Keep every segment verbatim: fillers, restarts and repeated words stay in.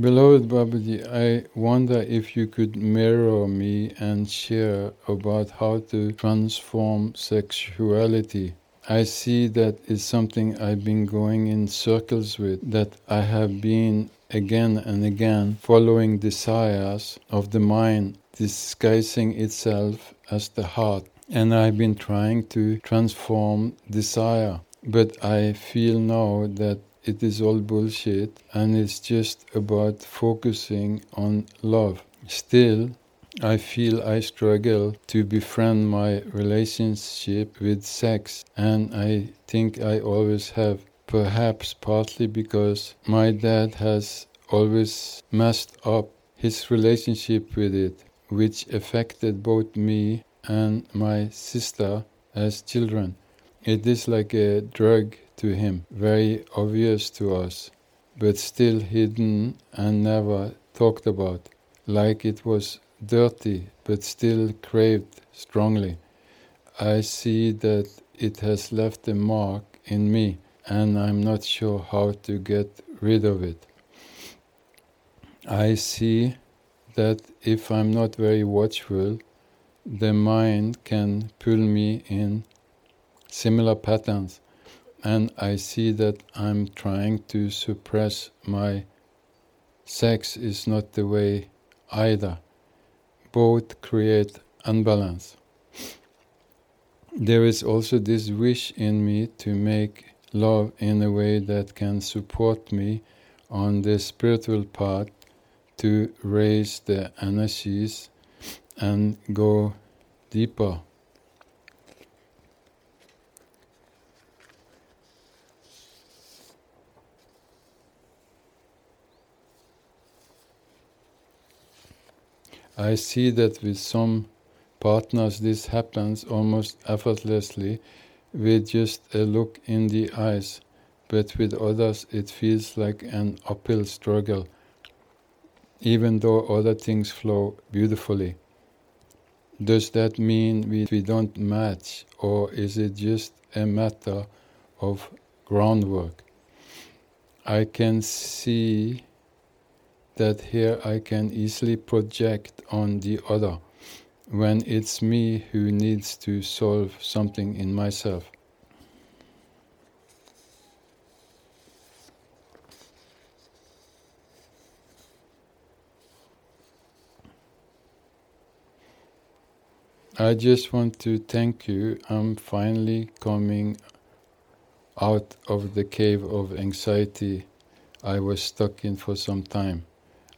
Beloved Babaji, I wonder if you could mirror me and share about how to transform sexuality. I see that is something I've been going in circles with, that I have been again and again following desires of the mind, disguising itself as the heart. And I've been trying to transform desire. But I feel now that it is all bullshit, and it's just about focusing on love. Still, I feel I struggle to befriend my relationship with sex, and I think I always have, perhaps partly because my dad has always messed up his relationship with it, which affected both me and my sister as children. It is like a drug to him, very obvious to us, but still hidden and never talked about, like it was dirty, but still craved strongly. I see that it has left a mark in me, and I'm not sure how to get rid of it. I see that if I'm not very watchful, the mind can pull me in similar patterns. And I see that I'm trying to suppress my sex is not the way either. Both create unbalance. There is also this wish in me to make love in a way that can support me on the spiritual path, to raise the energies and go deeper. I see that with some partners this happens almost effortlessly, with just a look in the eyes, but with others it feels like an uphill struggle, even though other things flow beautifully. Does that mean we, we don't match, or is it just a matter of groundwork? I can see that here I can easily project on the other, when it's me who needs to solve something in myself. I just want to thank you. I'm finally coming out of the cave of anxiety I was stuck in for some time.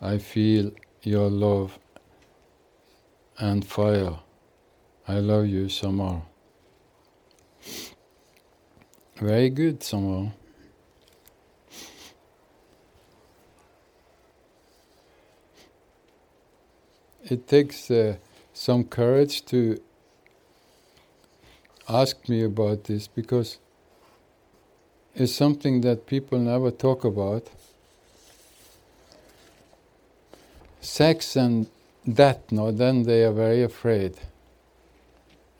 I feel your love and fire. I love you, Samar. Very good, Samar. It takes uh, some courage to ask me about this, because it's something that people never talk about. Sex and that, no, then they are very afraid.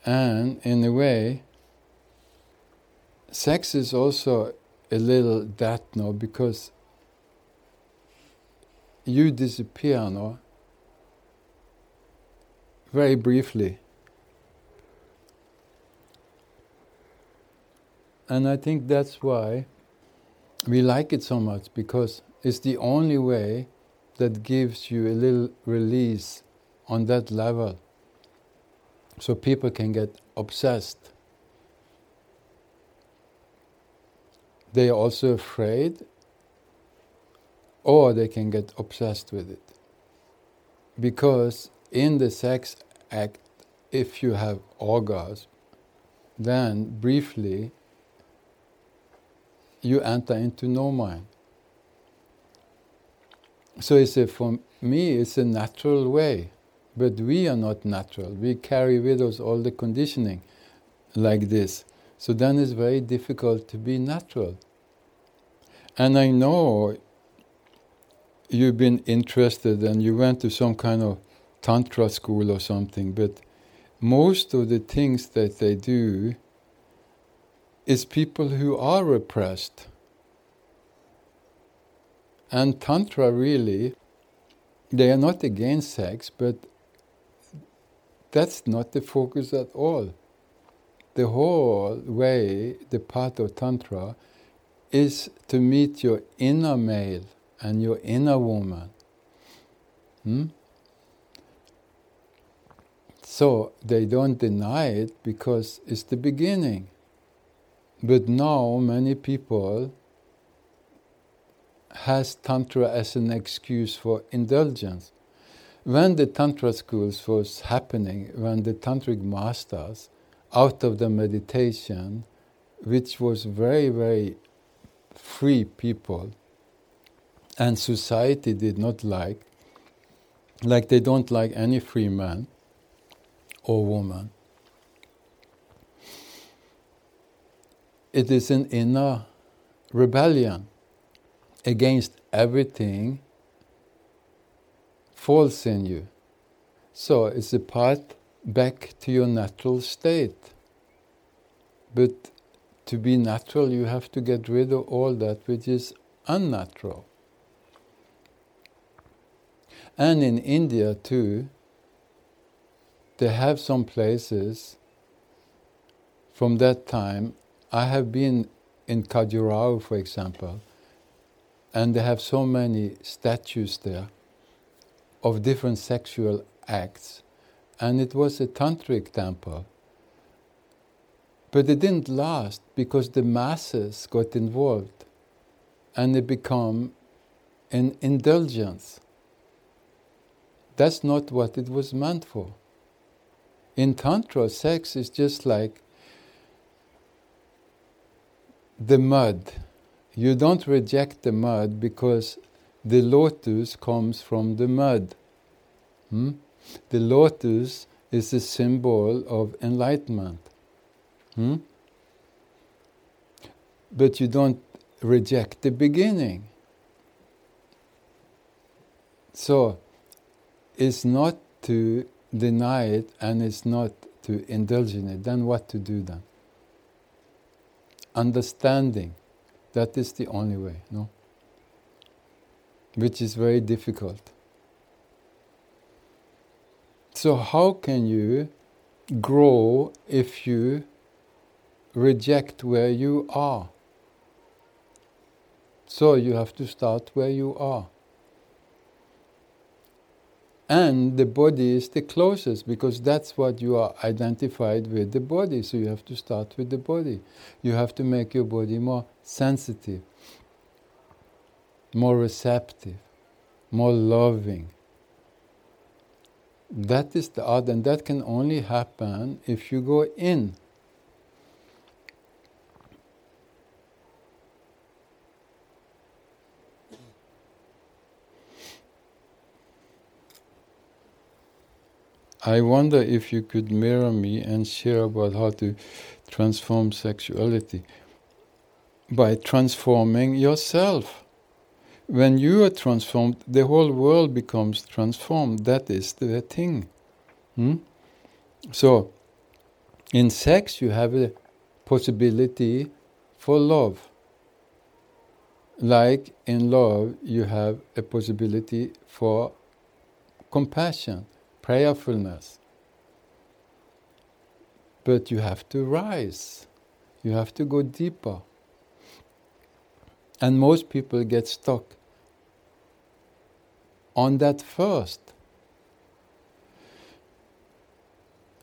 And in a way, sex is also a little that, no, because you disappear, no, very briefly. And I think that's why we like it so much, because it's the only way that gives you a little release on that level, so people can get obsessed. They are also afraid, or they can get obsessed with it. Because in the sex act, if you have orgasm, then briefly you enter into no mind. So it's a, for me, it's a natural way, but we are not natural. We carry with us all the conditioning like this. So then it's very difficult to be natural. And I know you've been interested and you went to some kind of Tantra school or something, but most of the things that they do is people who are repressed. And Tantra really, they are not against sex, but that's not the focus at all. The whole way, the path of Tantra, is to meet your inner male and your inner woman. Hmm? So they don't deny it because it's the beginning. But now many people has Tantra as an excuse for indulgence. When the Tantra schools was happening, when the Tantric masters, out of the meditation, which was very, very free people, and society did not like, like they don't like any free man or woman. It is an inner rebellion against everything false in you. So it's a path back to your natural state. But to be natural, you have to get rid of all that which is unnatural. And in India too, they have some places from that time. I have been in Kadurau, for example, and they have so many statues there of different sexual acts. And it was a Tantric temple. But it didn't last because the masses got involved and it became an indulgence. That's not what it was meant for. In Tantra, sex is just like the mud. You don't reject the mud because the lotus comes from the mud. Hmm? The lotus is a symbol of enlightenment. Hmm? But you don't reject the beginning. So it's not to deny it and it's not to indulge in it. Then what to do then? Understanding. That is the only way, no? Which is very difficult. So how can you grow if you reject where you are? So you have to start where you are. And the body is the closest because that's what you are identified with, the body. So you have to start with the body. You have to make your body more sensitive, more receptive, more loving. That is the art, and that can only happen if you go in. I wonder if you could mirror me and share about how to transform sexuality. By transforming yourself. When you are transformed, the whole world becomes transformed. That is the thing. Hmm? So, in sex you have a possibility for love. Like in love you have a possibility for compassion. Prayerfulness. But you have to rise. You have to go deeper. And most people get stuck on that first.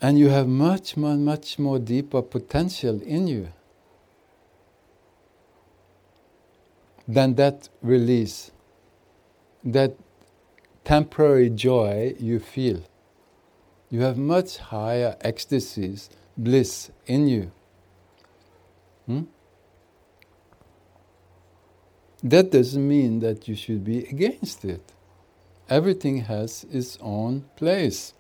And you have much, much, much more deeper potential in you than that release, that temporary joy you feel. You have much higher ecstasies, bliss in you. Hmm? That doesn't mean that you should be against it. Everything has its own place.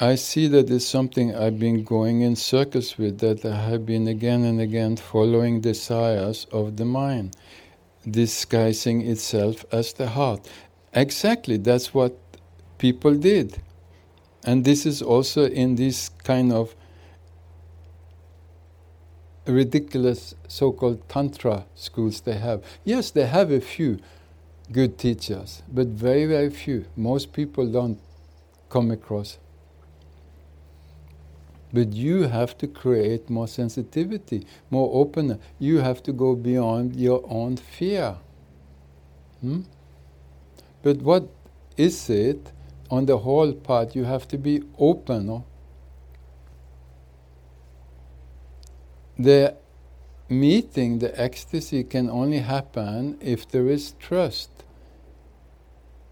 I see that it's something I've been going in circles with, that I have been again and again following desires of the mind, disguising itself as the heart. Exactly, that's what people did. And this is also in this kind of ridiculous so-called Tantra schools they have. Yes, they have a few good teachers, but very, very few. Most people don't come across. But you have to create more sensitivity, more openness. You have to go beyond your own fear. Hmm? But what is it on the whole part? You have to be open. No? The meeting, the ecstasy, can only happen if there is trust,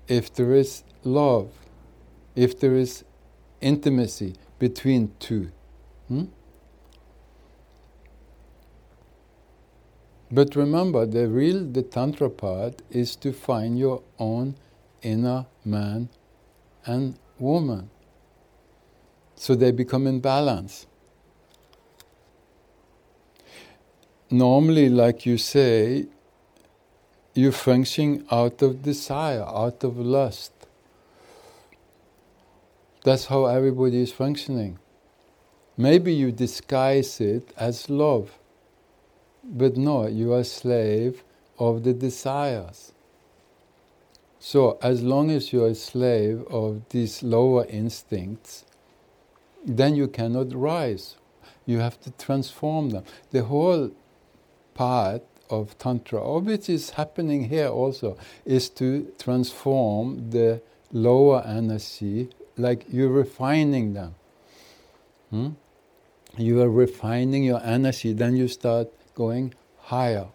if there is love, if there is intimacy between two. Hmm? But remember, the real, the Tantra part is to find your own inner man and woman, so they become in balance. Normally, like you say, you're functioning out of desire, out of lust. That's how everybody is functioning. Maybe you disguise it as love, but no, you are a slave of the desires. So as long as you are a slave of these lower instincts, then you cannot rise. You have to transform them. The whole part of Tantra, or which is happening here also, is to transform the lower energy, like you're refining them. Hmm? You are refining your energy, then you start going higher.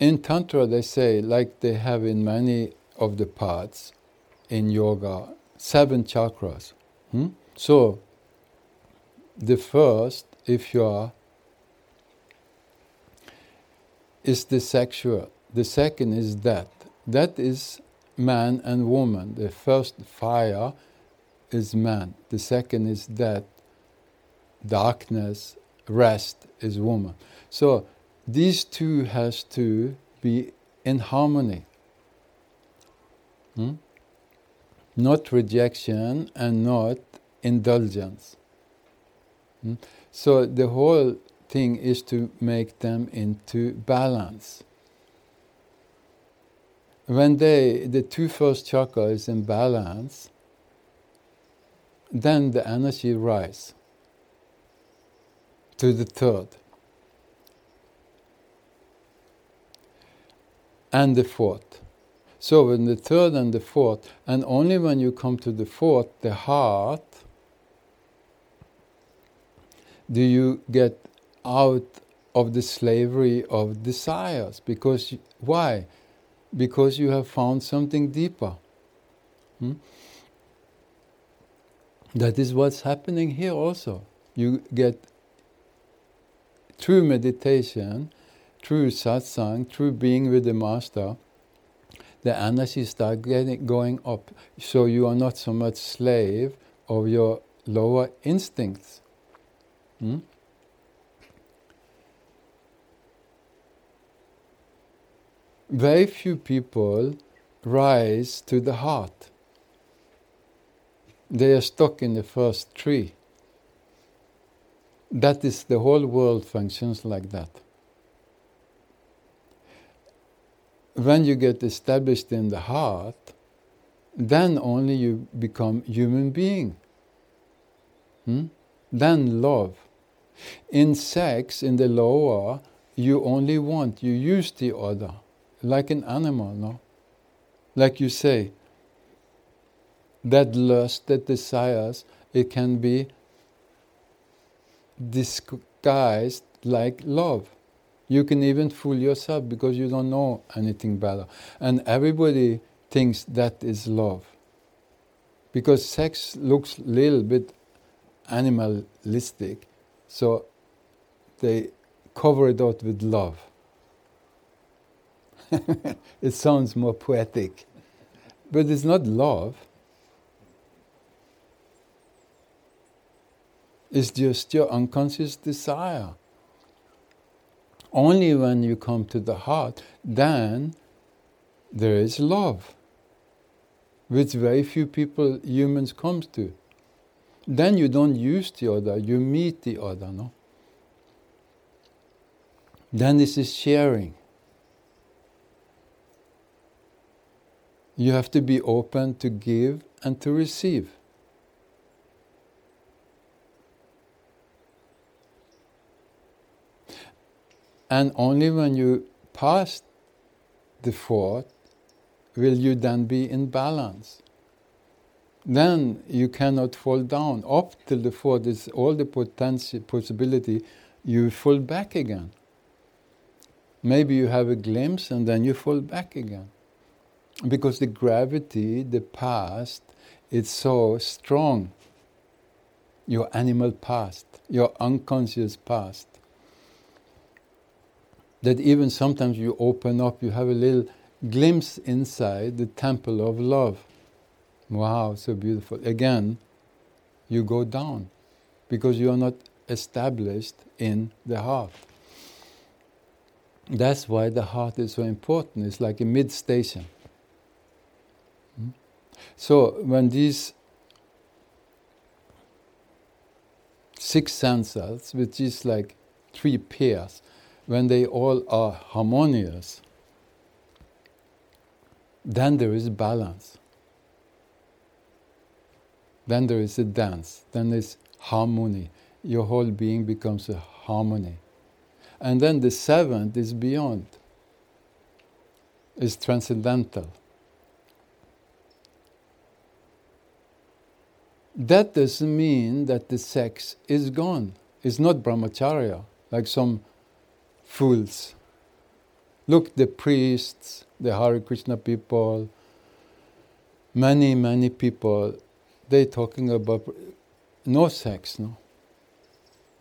In Tantra they say, like they have in many of the parts in yoga, seven chakras. Hmm? So, the first, if you are, is the sexual. The second is that. That is man and woman. The first fire is man. The second is that. Darkness, rest is woman. So, these two has to be in harmony. Hmm? Not rejection and not indulgence. Hmm? So the whole thing is to make them into balance. When they, the two first chakra is in balance, then the energy rise to the third and the fourth. So when the third and the fourth, and only when you come to the fourth, the heart, do you get out of the slavery of desires. Because, why? Because you have found something deeper. Hmm? That is what's happening here also. You get through meditation, through satsang, through being with the master, the energy starts getting, going up. So you are not so much slave of your lower instincts. Hmm? Very few people rise to the heart. They are stuck in the first tree. That is, the whole world functions like that. When you get established in the heart, then only you become human being. Hmm? Then love. In sex, in the lower, you only want, you use the other, like an animal, no? Like you say, that lust, that desires, it can be disguised like love. You can even fool yourself because you don't know anything better. And everybody thinks that is love. Because sex looks a little bit animalistic, so they cover it out with love. It sounds more poetic, but it's not love. It's just your unconscious desire. Only when you come to the heart, then there is love. which very few people, humans, comes to. Then you don't use the other, you meet the other, no? Then this is sharing. You have to be open to give and to receive. And only when you pass the thought will you then be in balance. Then you cannot fall down. Up till the thought is all the potential possibility, you fall back again. Maybe you have a glimpse and then you fall back again. Because the gravity, the past, it's so strong. Your animal past, your unconscious past. That even sometimes you open up, you have a little glimpse inside the temple of love. Wow, so beautiful. Again, you go down because you are not established in the heart. That's why the heart is so important. It's like a mid-station. So when these six sensors, which is like three pairs, when they all are harmonious, then there is balance. Then there is a dance. Then there's harmony. Your whole being becomes a harmony. And then the seventh is beyond. It's transcendental. That doesn't mean that the sex is gone. It's not brahmacharya, like some fools. Look, the priests, the Hare Krishna people, many, many people, they're talking about no sex, no?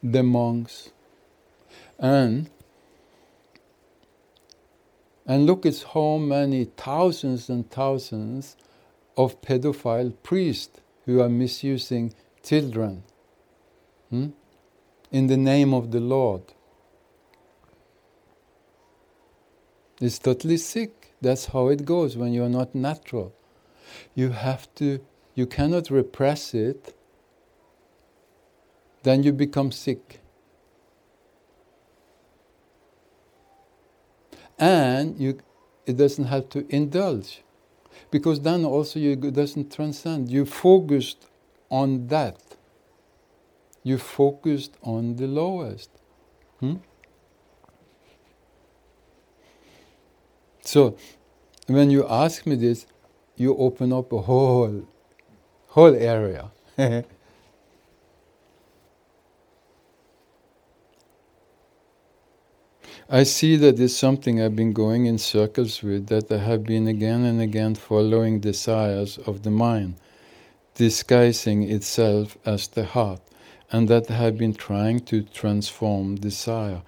The monks. And and look at how many thousands and thousands of pedophile priests who are misusing children hmm? in the name of the Lord. It's totally sick. That's how it goes when you are not natural. You have to, you cannot repress it, then you become sick. And you, it doesn't have to indulge, because then also you doesn't transcend. You focused on that. You focused on the lowest. Hmm? So, when you ask me this, you open up a whole, whole area. I see that it's something I've been going in circles with, that I have been again and again following desires of the mind, disguising itself as the heart, and that I have been trying to transform desire.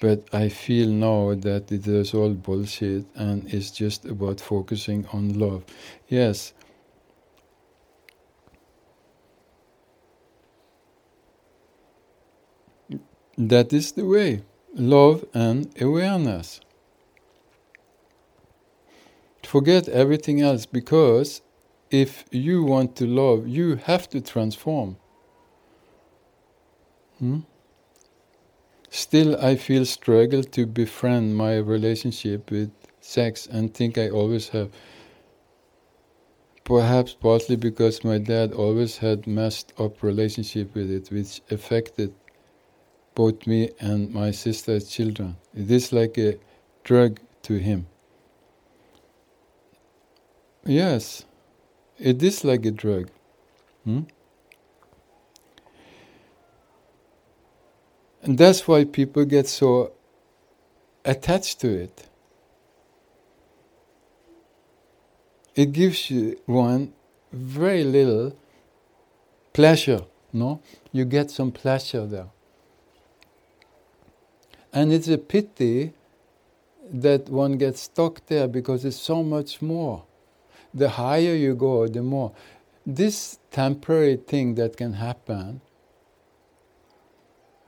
But I feel now that it is all bullshit and it's just about focusing on love. Yes. That is the way. Love and awareness. Forget everything else, because if you want to love, you have to transform. Hmm? Still, I feel struggle to befriend my relationship with sex and think I always have. Perhaps partly because my dad always had messed up relationship with it, which affected both me and my sister's children. It is like a drug to him. Yes, it is like a drug. Hmm? And that's why people get so attached to it. It gives you one very little pleasure, no? You get some pleasure there. And it's a pity that one gets stuck there, because there's so much more. The higher you go, the more. This temporary thing that can happen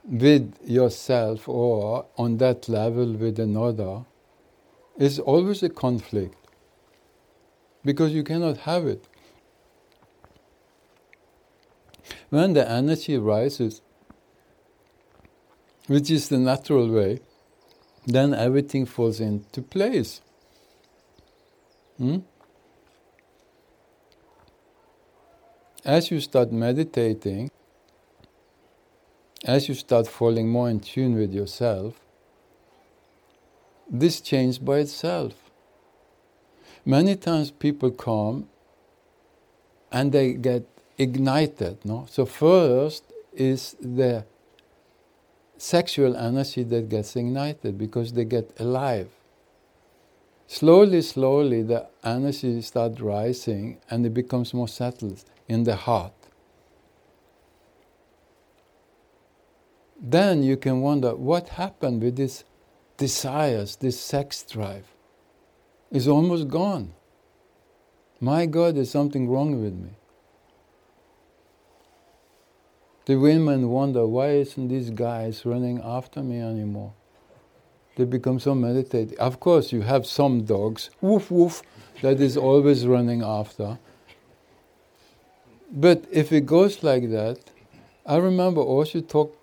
with yourself or on that level with another is always a conflict, because you cannot have it. when the energy rises, which is the natural way, then everything falls into place. Hmm? As you start meditating, as you start falling more in tune with yourself, this changes by itself. Many times people come and they get ignited, no? So first is the sexual energy that gets ignited because they get alive. Slowly, slowly the energy starts rising and it becomes more settled in the heart. Then you can wonder what happened with these desires, this sex drive. It's almost gone. My God, there's something wrong with me. The women wonder, why isn't these guys running after me anymore? They become so meditative. Of course, you have some dogs, woof woof, that is always running after. But if it goes like that, I remember Osho talked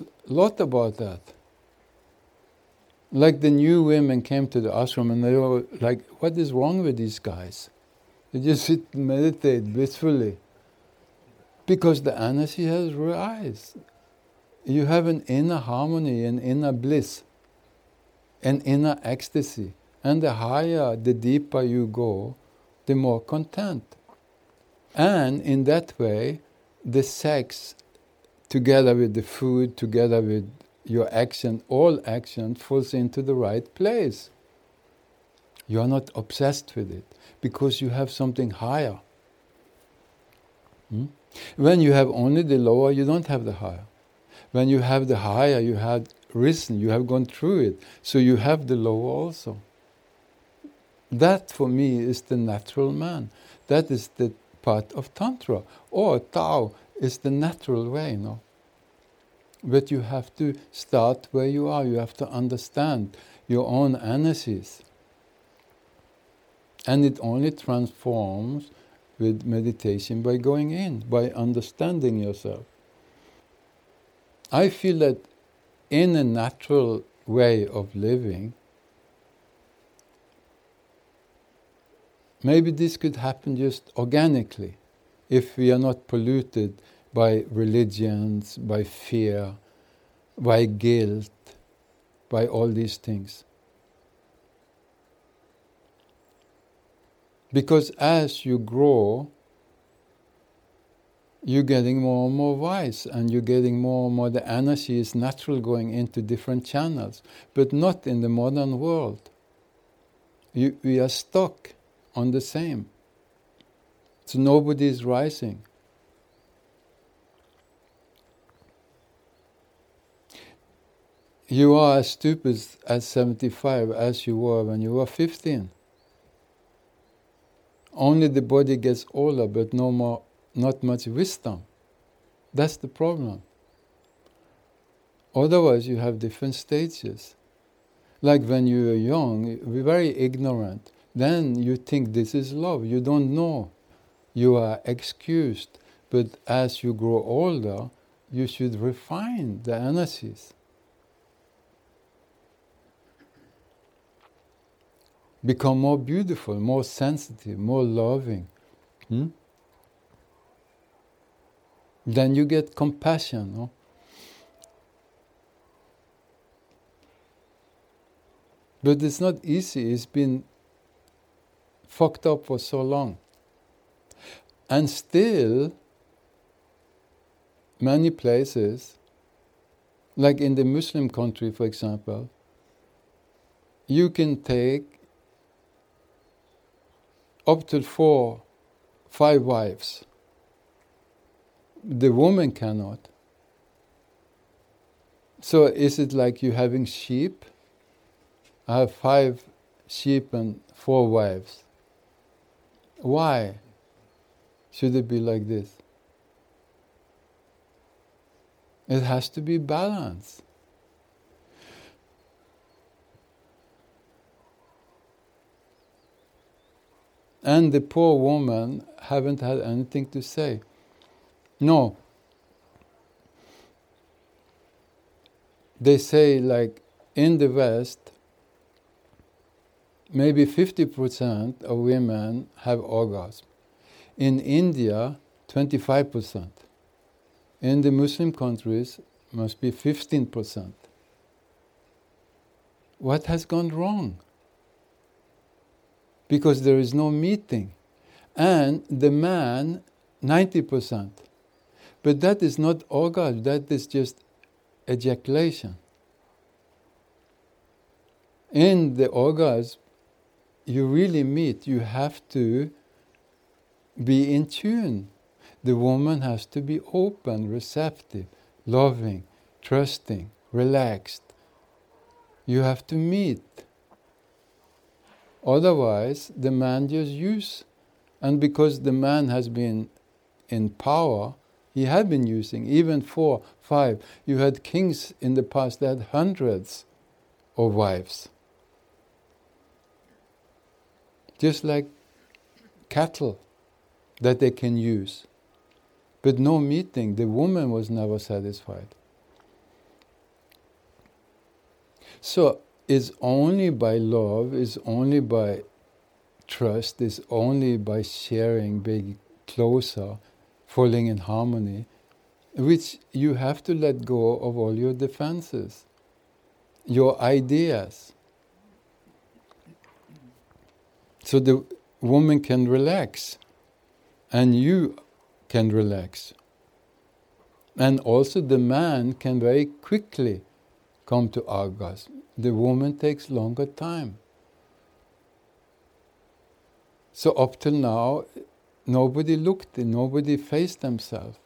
a lot about that. Like the new women came to the ashram and they were like, what is wrong with these guys? They just sit and meditate blissfully. Because the energy has risen. You have an inner harmony, an inner bliss, an inner ecstasy. And the higher, the deeper you go, the more content. And in that way, the sex, together with the food, together with your action, all action falls into the right place. You are not obsessed with it because you have something higher. Hmm? When you have only the lower, you don't have the higher. When you have the higher, you have risen, you have gone through it, so you have the lower also. That for me is the natural man. That is the part of Tantra, or Tao is the natural way, no? But you have to start where you are, you have to understand your own energies. And it only transforms with meditation by going in, by understanding yourself. I feel that in a natural way of living, maybe this could happen just organically, if we are not polluted by religions, by fear, by guilt, by all these things. Because as you grow, you're getting more and more wise, and you're getting more and more, the energy is natural going into different channels, but not in the modern world. You, we are stuck on the same. So nobody is rising. You are as stupid at seventy-five as you were when you were fifteen. Only the body gets older, but no more, not much wisdom. That's the problem. Otherwise, you have different stages. Like when you were young, we're very ignorant. Then you think this is love. You don't know. You are excused. But as you grow older, you should refine the energies. Become more beautiful, more sensitive, more loving. Hmm? Then you get compassion. No? But it's not easy. It's been fucked up for so long. And still, many places, like in the Muslim country, for example, you can take up to four, five wives. The woman cannot. So is it like you having sheep? I have five sheep and four wives. Why should it be like this? It has to be balanced. And the poor woman haven't had anything to say. No, they say, like in the West, maybe fifty percent of women have orgasm. In India, twenty-five percent. In the Muslim countries, must be fifteen percent. What has gone wrong? Because there is no meeting. And the man, ninety percent. But that is not orgasm, that is just ejaculation. In the orgasm, you really meet, you have to be in tune. The woman has to be open, receptive, loving, trusting, relaxed. You have to meet. Otherwise, the man just uses. And because the man has been in power, he had been using, even four, five. You had kings in the past that had hundreds of wives. Just like cattle that they can use. But no meeting, the woman was never satisfied. So it's only by love, it's only by trust, it's only by sharing, being closer, falling in harmony, which you have to let go of all your defenses, your ideas. So the woman can relax, and you can relax. And also the man can very quickly come to orgasm. The woman takes longer time. So up till now, nobody looked, nobody faced themselves.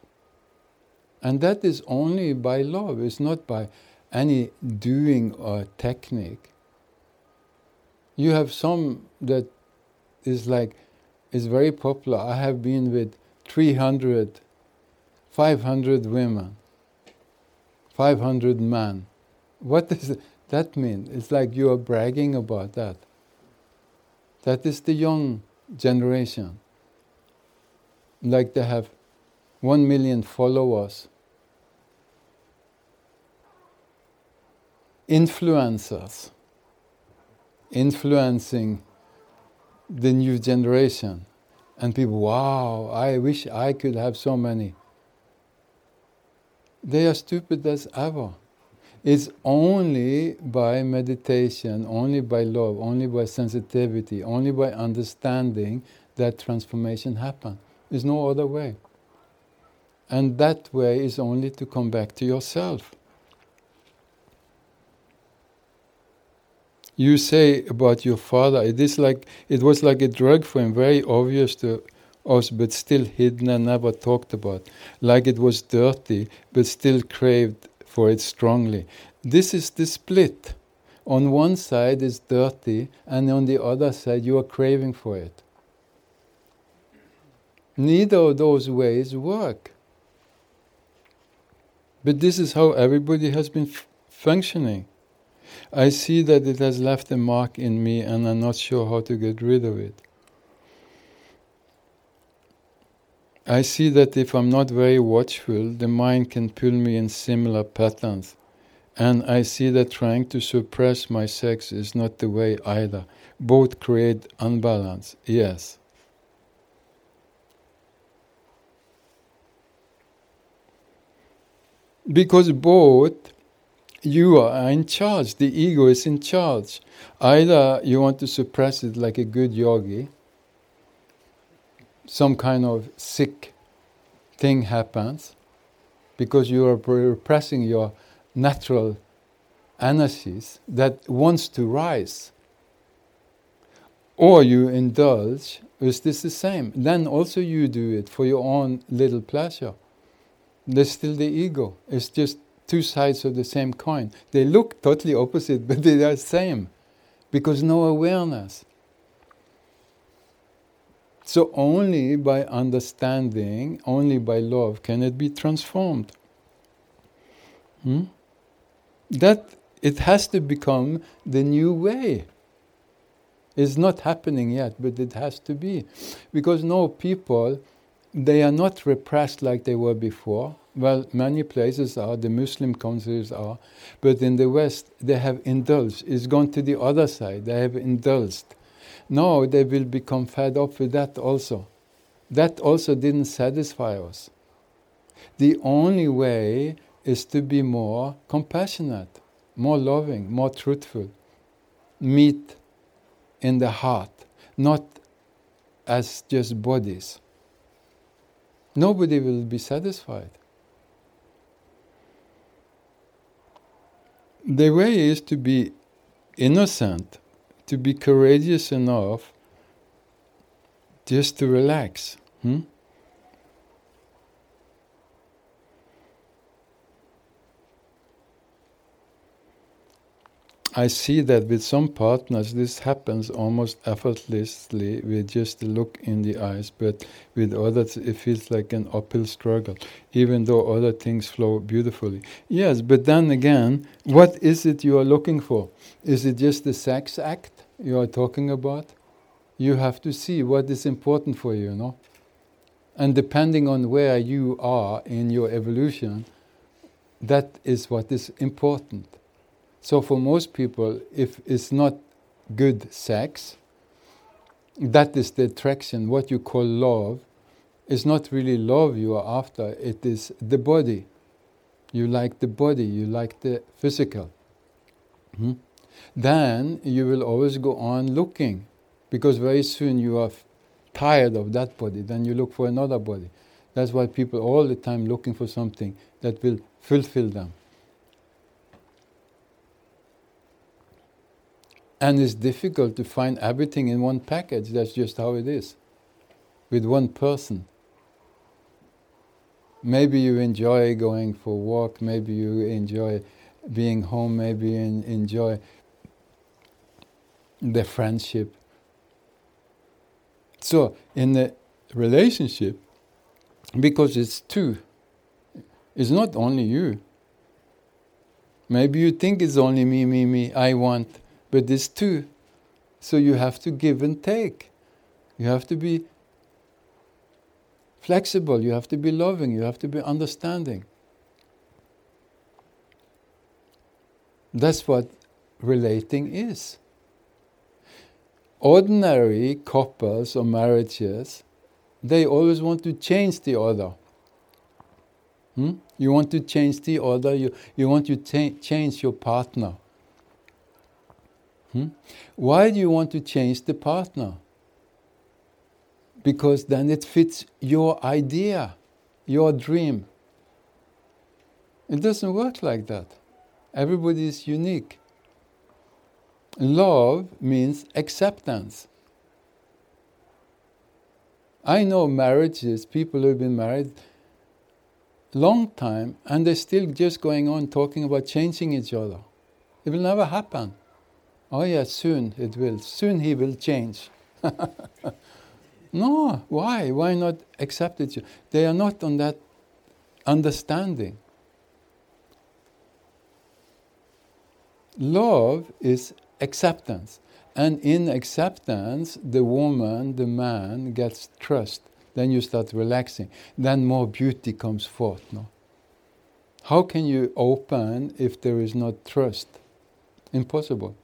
And that is only by love, it's not by any doing or technique. You have some that is like, is very popular. I have been with three hundred, five hundred women, five hundred men. What does that mean? It's like you are bragging about that. That is the young generation. Like they have one million followers. Influencers. Influencing the new generation. And people, wow, I wish I could have so many. They are stupid as ever. It's only by meditation, only by love, only by sensitivity, only by understanding that transformation happens. There's no other way. And that way is only to come back to yourself. You say about your father, it is like it was like a drug for him, very obvious to us, but still hidden and never talked about. Like it was dirty, but still craved for it strongly. This is the split. On one side it's dirty, and on the other side you are craving for it. Neither of those ways work. But this is how everybody has been f- functioning. I see that it has left a mark in me, and I'm not sure how to get rid of it. I see that if I'm not very watchful, the mind can pull me in similar patterns. And I see that trying to suppress my sex is not the way either. Both create unbalance, yes. Because both, you are in charge, the ego is in charge. Either you want to suppress it like a good yogi, some kind of sick thing happens because you are repressing your natural energies that wants to rise. Or you indulge, is this the same? Then also you do it for your own little pleasure. There's still the ego. It's just two sides of the same coin. They look totally opposite, but they are the same because no awareness. So only by understanding, only by love, can it be transformed. Hmm? That it has to become the new way. It's not happening yet, but it has to be. Because no people, they are not repressed like they were before. Well, many places are, the Muslim countries are, but in the West they have indulged. It's gone to the other side, they have indulged. Now they will become fed up with that also. That also didn't satisfy us. The only way is to be more compassionate, more loving, more truthful. Meet in the heart, not as just bodies. Nobody will be satisfied. The way is to be innocent, to be courageous enough just to relax. Hmm? I see that with some partners this happens almost effortlessly with just a look in the eyes, but with others it feels like an uphill struggle, even though other things flow beautifully. Yes, but then again, what is it you are looking for? Is it just the sex act you are talking about? You have to see what is important for you, you know? And depending on where you are in your evolution, that is what is important. So for most people, if it's not good sex, that is the attraction. What you call love is not really love you are after, it is the body. You like the body, you like the physical. Mm-hmm. Then you will always go on looking, because very soon you are f- tired of that body, then you look for another body. That's why people all the time looking for something that will fulfill them. And it's difficult to find everything in one package. That's just how it is, with one person. Maybe you enjoy going for a walk, maybe you enjoy being home, maybe you enjoy the friendship. So, in the relationship, because it's two, it's not only you. Maybe you think it's only me, me, me, I want. But it's two, so you have to give and take. You have to be flexible, you have to be loving, you have to be understanding. That's what relating is. Ordinary couples or marriages, they always want to change the other. Hmm? You want to change the other, you, you want to ta- change your partner. Hmm? Why do you want to change the partner? Because then it fits your idea, your dream. It doesn't work like that. Everybody is unique. Love means acceptance. I know marriages, people who have been married long time and they're still just going on talking about changing each other. It will never happen. Oh yeah, soon it will. Soon he will change. No, why? Why not accept it? They are not on that understanding. Love is acceptance. And in acceptance, the woman, the man gets trust. Then you start relaxing. Then more beauty comes forth. No? How can you open if there is not trust? Impossible.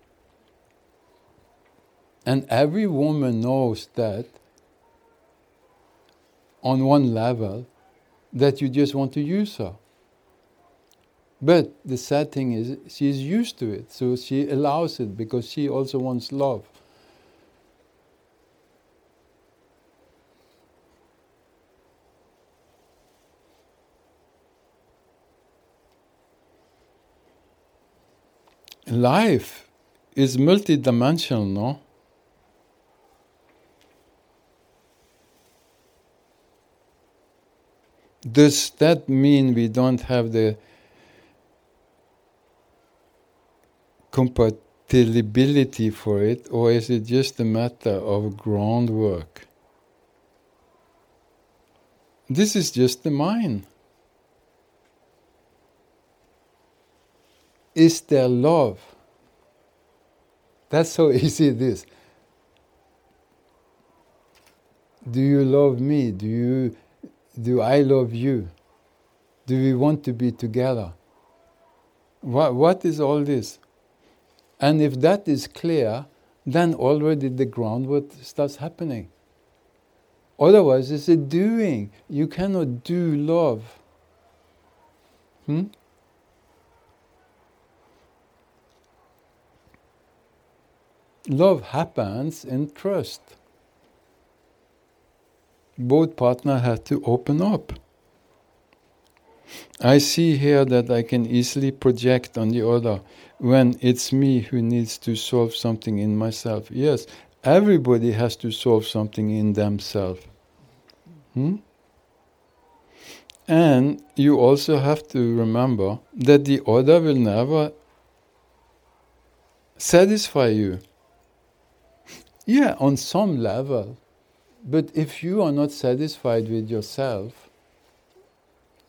And every woman knows that, on one level, that you just want to use her. But the sad thing is, she's used to it, so she allows it, because she also wants love. Life is multidimensional, no? Does that mean we don't have the compatibility for it, or is it just a matter of groundwork? This is just the mind. Is there love? That's how easy it is. Do you love me? Do you Do I love you? Do we want to be together? What, what is all this? And if that is clear, then already the groundwork starts happening. Otherwise, it's a doing. You cannot do love. Hmm? Love happens in trust. Both partners have to open up. I see here that I can easily project on the other when it's me who needs to solve something in myself. Yes, everybody has to solve something in themselves. Hmm? And you also have to remember that the other will never satisfy you. Yeah, on some level. But if you are not satisfied with yourself,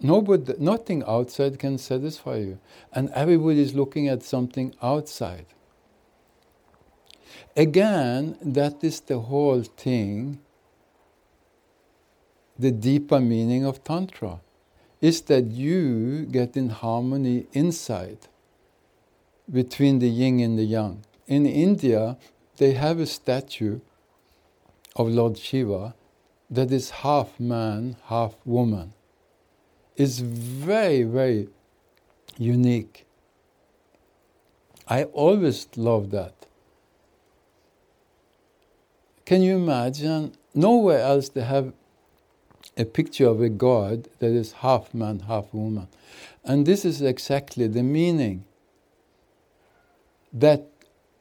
Nobody, nothing outside can satisfy you. And everybody is looking at something outside. Again, that is the whole thing, the deeper meaning of Tantra, is that you get in harmony inside between the yin and the yang. In India, they have a statue of Lord Shiva that is half man, half woman. It's very, very unique. I always love that. Can you imagine? Nowhere else they have a picture of a god that is half man, half woman. And this is exactly the meaning. That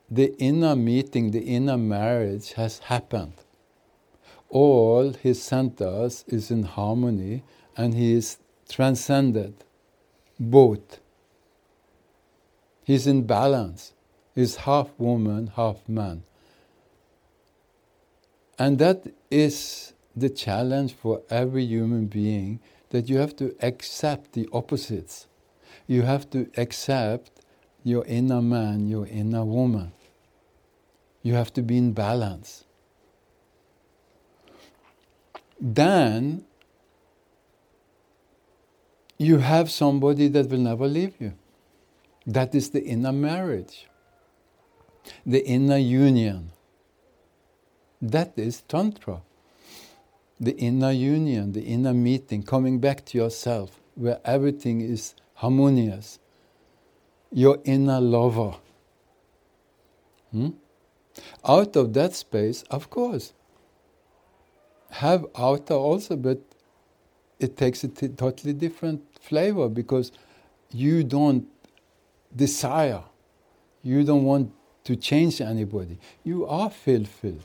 the inner meeting, the inner marriage has happened. All his centers is in harmony and he is transcended, both. He's in balance. He's half woman, half man. And that is the challenge for every human being, that you have to accept the opposites. You have to accept your inner man, your inner woman. You have to be in balance. Then you have somebody that will never leave you. That is the inner marriage, the inner union. That is Tantra, the inner union, the inner meeting, coming back to yourself, where everything is harmonious. Your inner lover. Hmm? Out of that space, of course, have outer also, but it takes a t- totally different flavor, because you don't desire, you don't want to change anybody. You are fulfilled.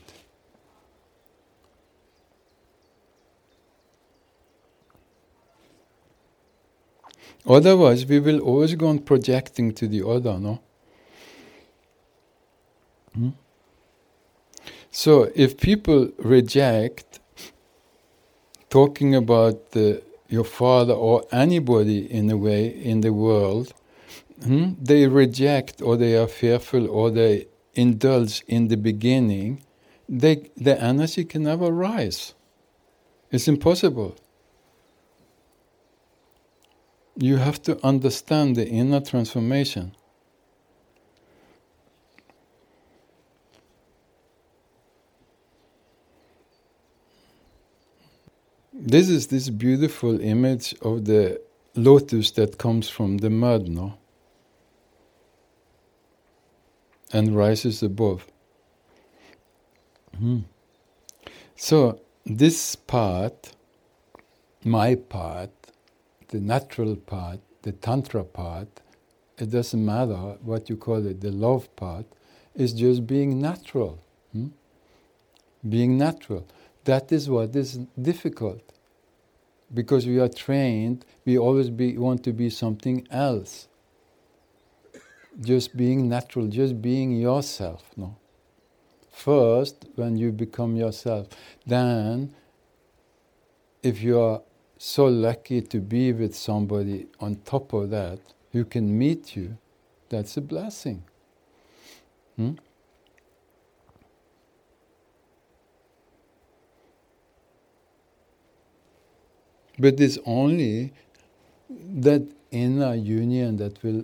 Otherwise, we will always go on projecting to the other, no? Hmm? So, if people reject talking about uh, your father or anybody in a way in the world, hmm, they reject or they are fearful or they indulge in the beginning, they, the energy can never rise. It's impossible. You have to understand the inner transformation. This is this beautiful image of the lotus that comes from the mud, no? And rises above. Mm. So, this part, my part, the natural part, the Tantra part, it doesn't matter what you call it, the love part, is just being natural. Mm? Being natural. That is what is difficult. Because we are trained, we always be, want to be something else. Just being natural, just being yourself. No? First, when you become yourself, then if you are so lucky to be with somebody on top of that, who can meet you, that's a blessing. Hmm? But it's only that inner union that will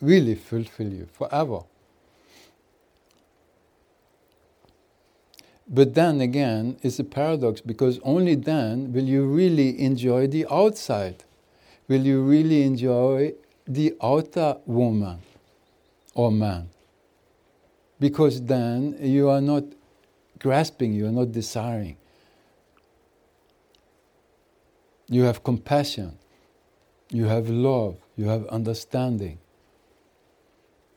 really fulfill you forever. But then again, it's a paradox, because only then will you really enjoy the outside. Will you really enjoy the outer woman or man? Because then you are not grasping, you are not desiring. You have compassion, you have love, you have understanding,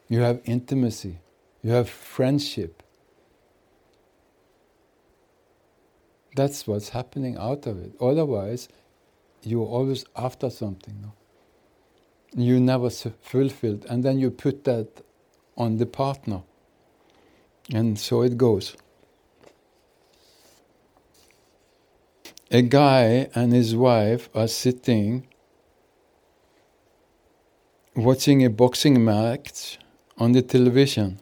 you have intimacy, you have friendship. That's what's happening out of it. Otherwise, you're always after something. No? You never fulfilled, and then you put that on the partner. And so it goes. A guy and his wife are sitting watching a boxing match on the television.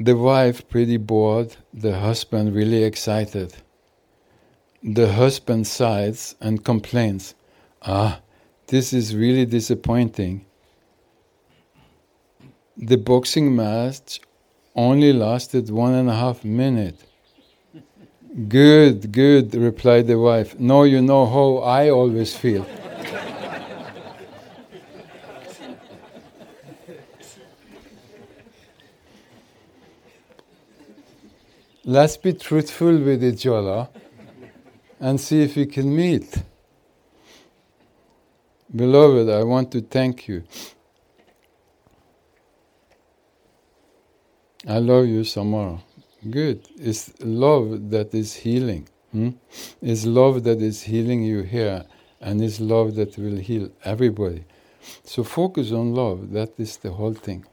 The wife pretty bored, the husband really excited. The husband sighs and complains, "Ah, this is really disappointing. The boxing match only lasted one and a half minutes." "Good, good," replied the wife. "Now you know how I always feel." Let's be truthful with each other and see if we can meet. Beloved, I want to thank you. I love you, Samar. Good. It's love that is healing. Hmm? It's love that is healing you here, and it's love that will heal everybody. So focus on love. That is the whole thing.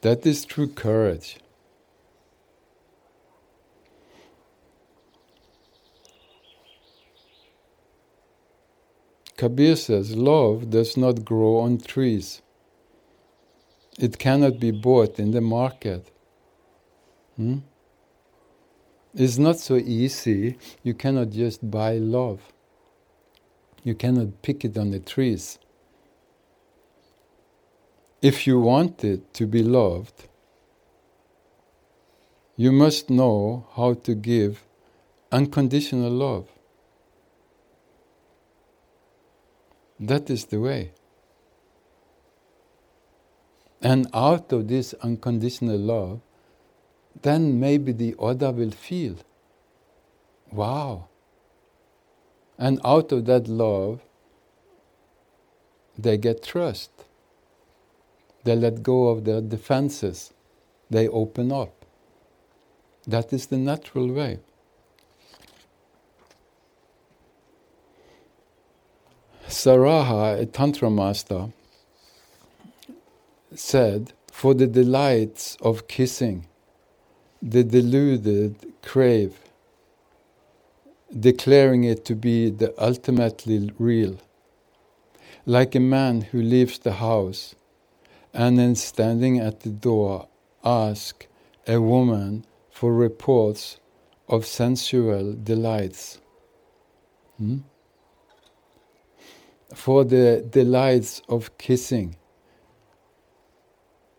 That is true courage. Kabir says, love does not grow on trees. It cannot be bought in the market. Hmm? It's not so easy. You cannot just buy love. You cannot pick it on the trees. If you want it to be loved, you must know how to give unconditional love. That is the way. And out of this unconditional love, then maybe the other will feel, wow. And out of that love, they get trust. They let go of their defenses. They open up. That is the natural way. Saraha, a Tantra master, said, "For the delights of kissing, the deluded crave, declaring it to be the ultimately real. Like a man who leaves the house and then standing at the door ask a woman for reports of sensual delights." Hmm? For the delights of kissing,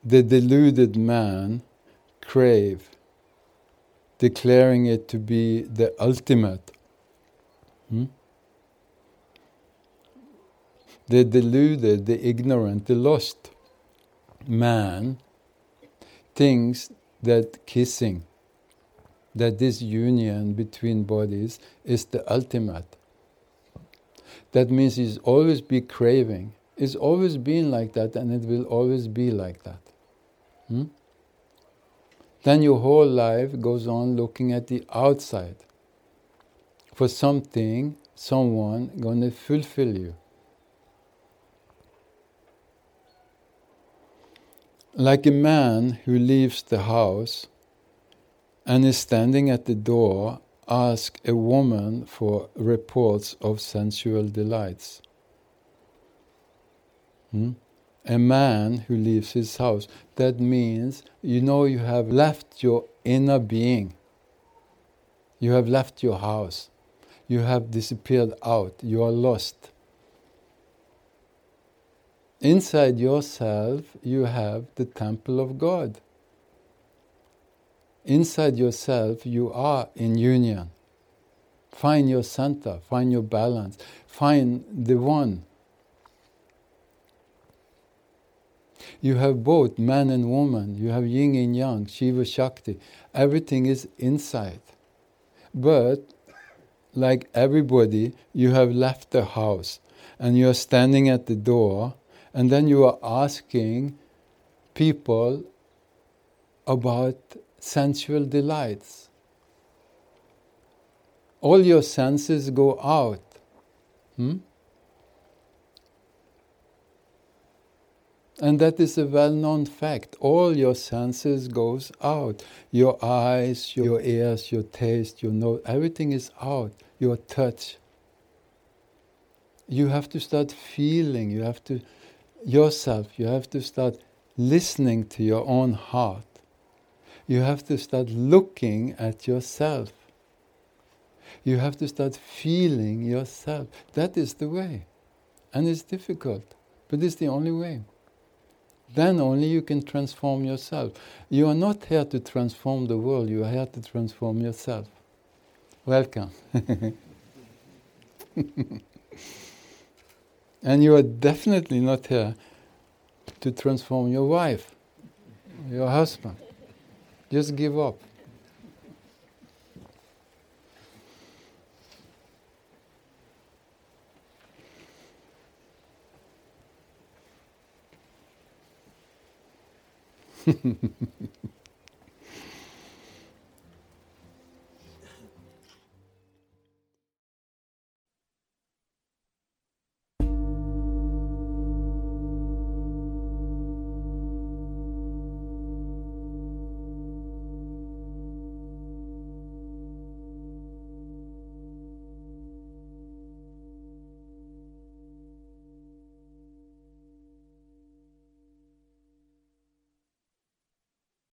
the deluded man crave, declaring it to be the ultimate. Hmm? The deluded, the ignorant, the lost man thinks that kissing, that this union between bodies is the ultimate. That means he's always be craving. It's always been like that, and it will always be like that. Hmm? Then your whole life goes on looking at the outside for something, someone going to fulfill you. Like a man who leaves the house and is standing at the door, ask a woman for reports of sensual delights. Hmm? A man who leaves his house. That means you know you have left your inner being. You have left your house. You have disappeared out. You are lost. Inside yourself, you have the temple of God. Inside yourself, you are in union. Find your center, find your balance, find the one. You have both man and woman, you have yin and yang, Shiva, Shakti. Everything is inside. But, like everybody, you have left the house and you are standing at the door, and then you are asking people about sensual delights. All your senses go out. Hmm? And that is a well-known fact. All your senses goes out. Your eyes, your ears, your taste, your nose, everything is out. Your touch. You have to start feeling. You have to yourself. You have to start listening to your own heart. You have to start looking at yourself. You have to start feeling yourself. That is the way. And it's difficult, but it's the only way. Then only you can transform yourself. You are not here to transform the world, you are here to transform yourself. Welcome. And you are definitely not here to transform your wife, your husband. Just give up.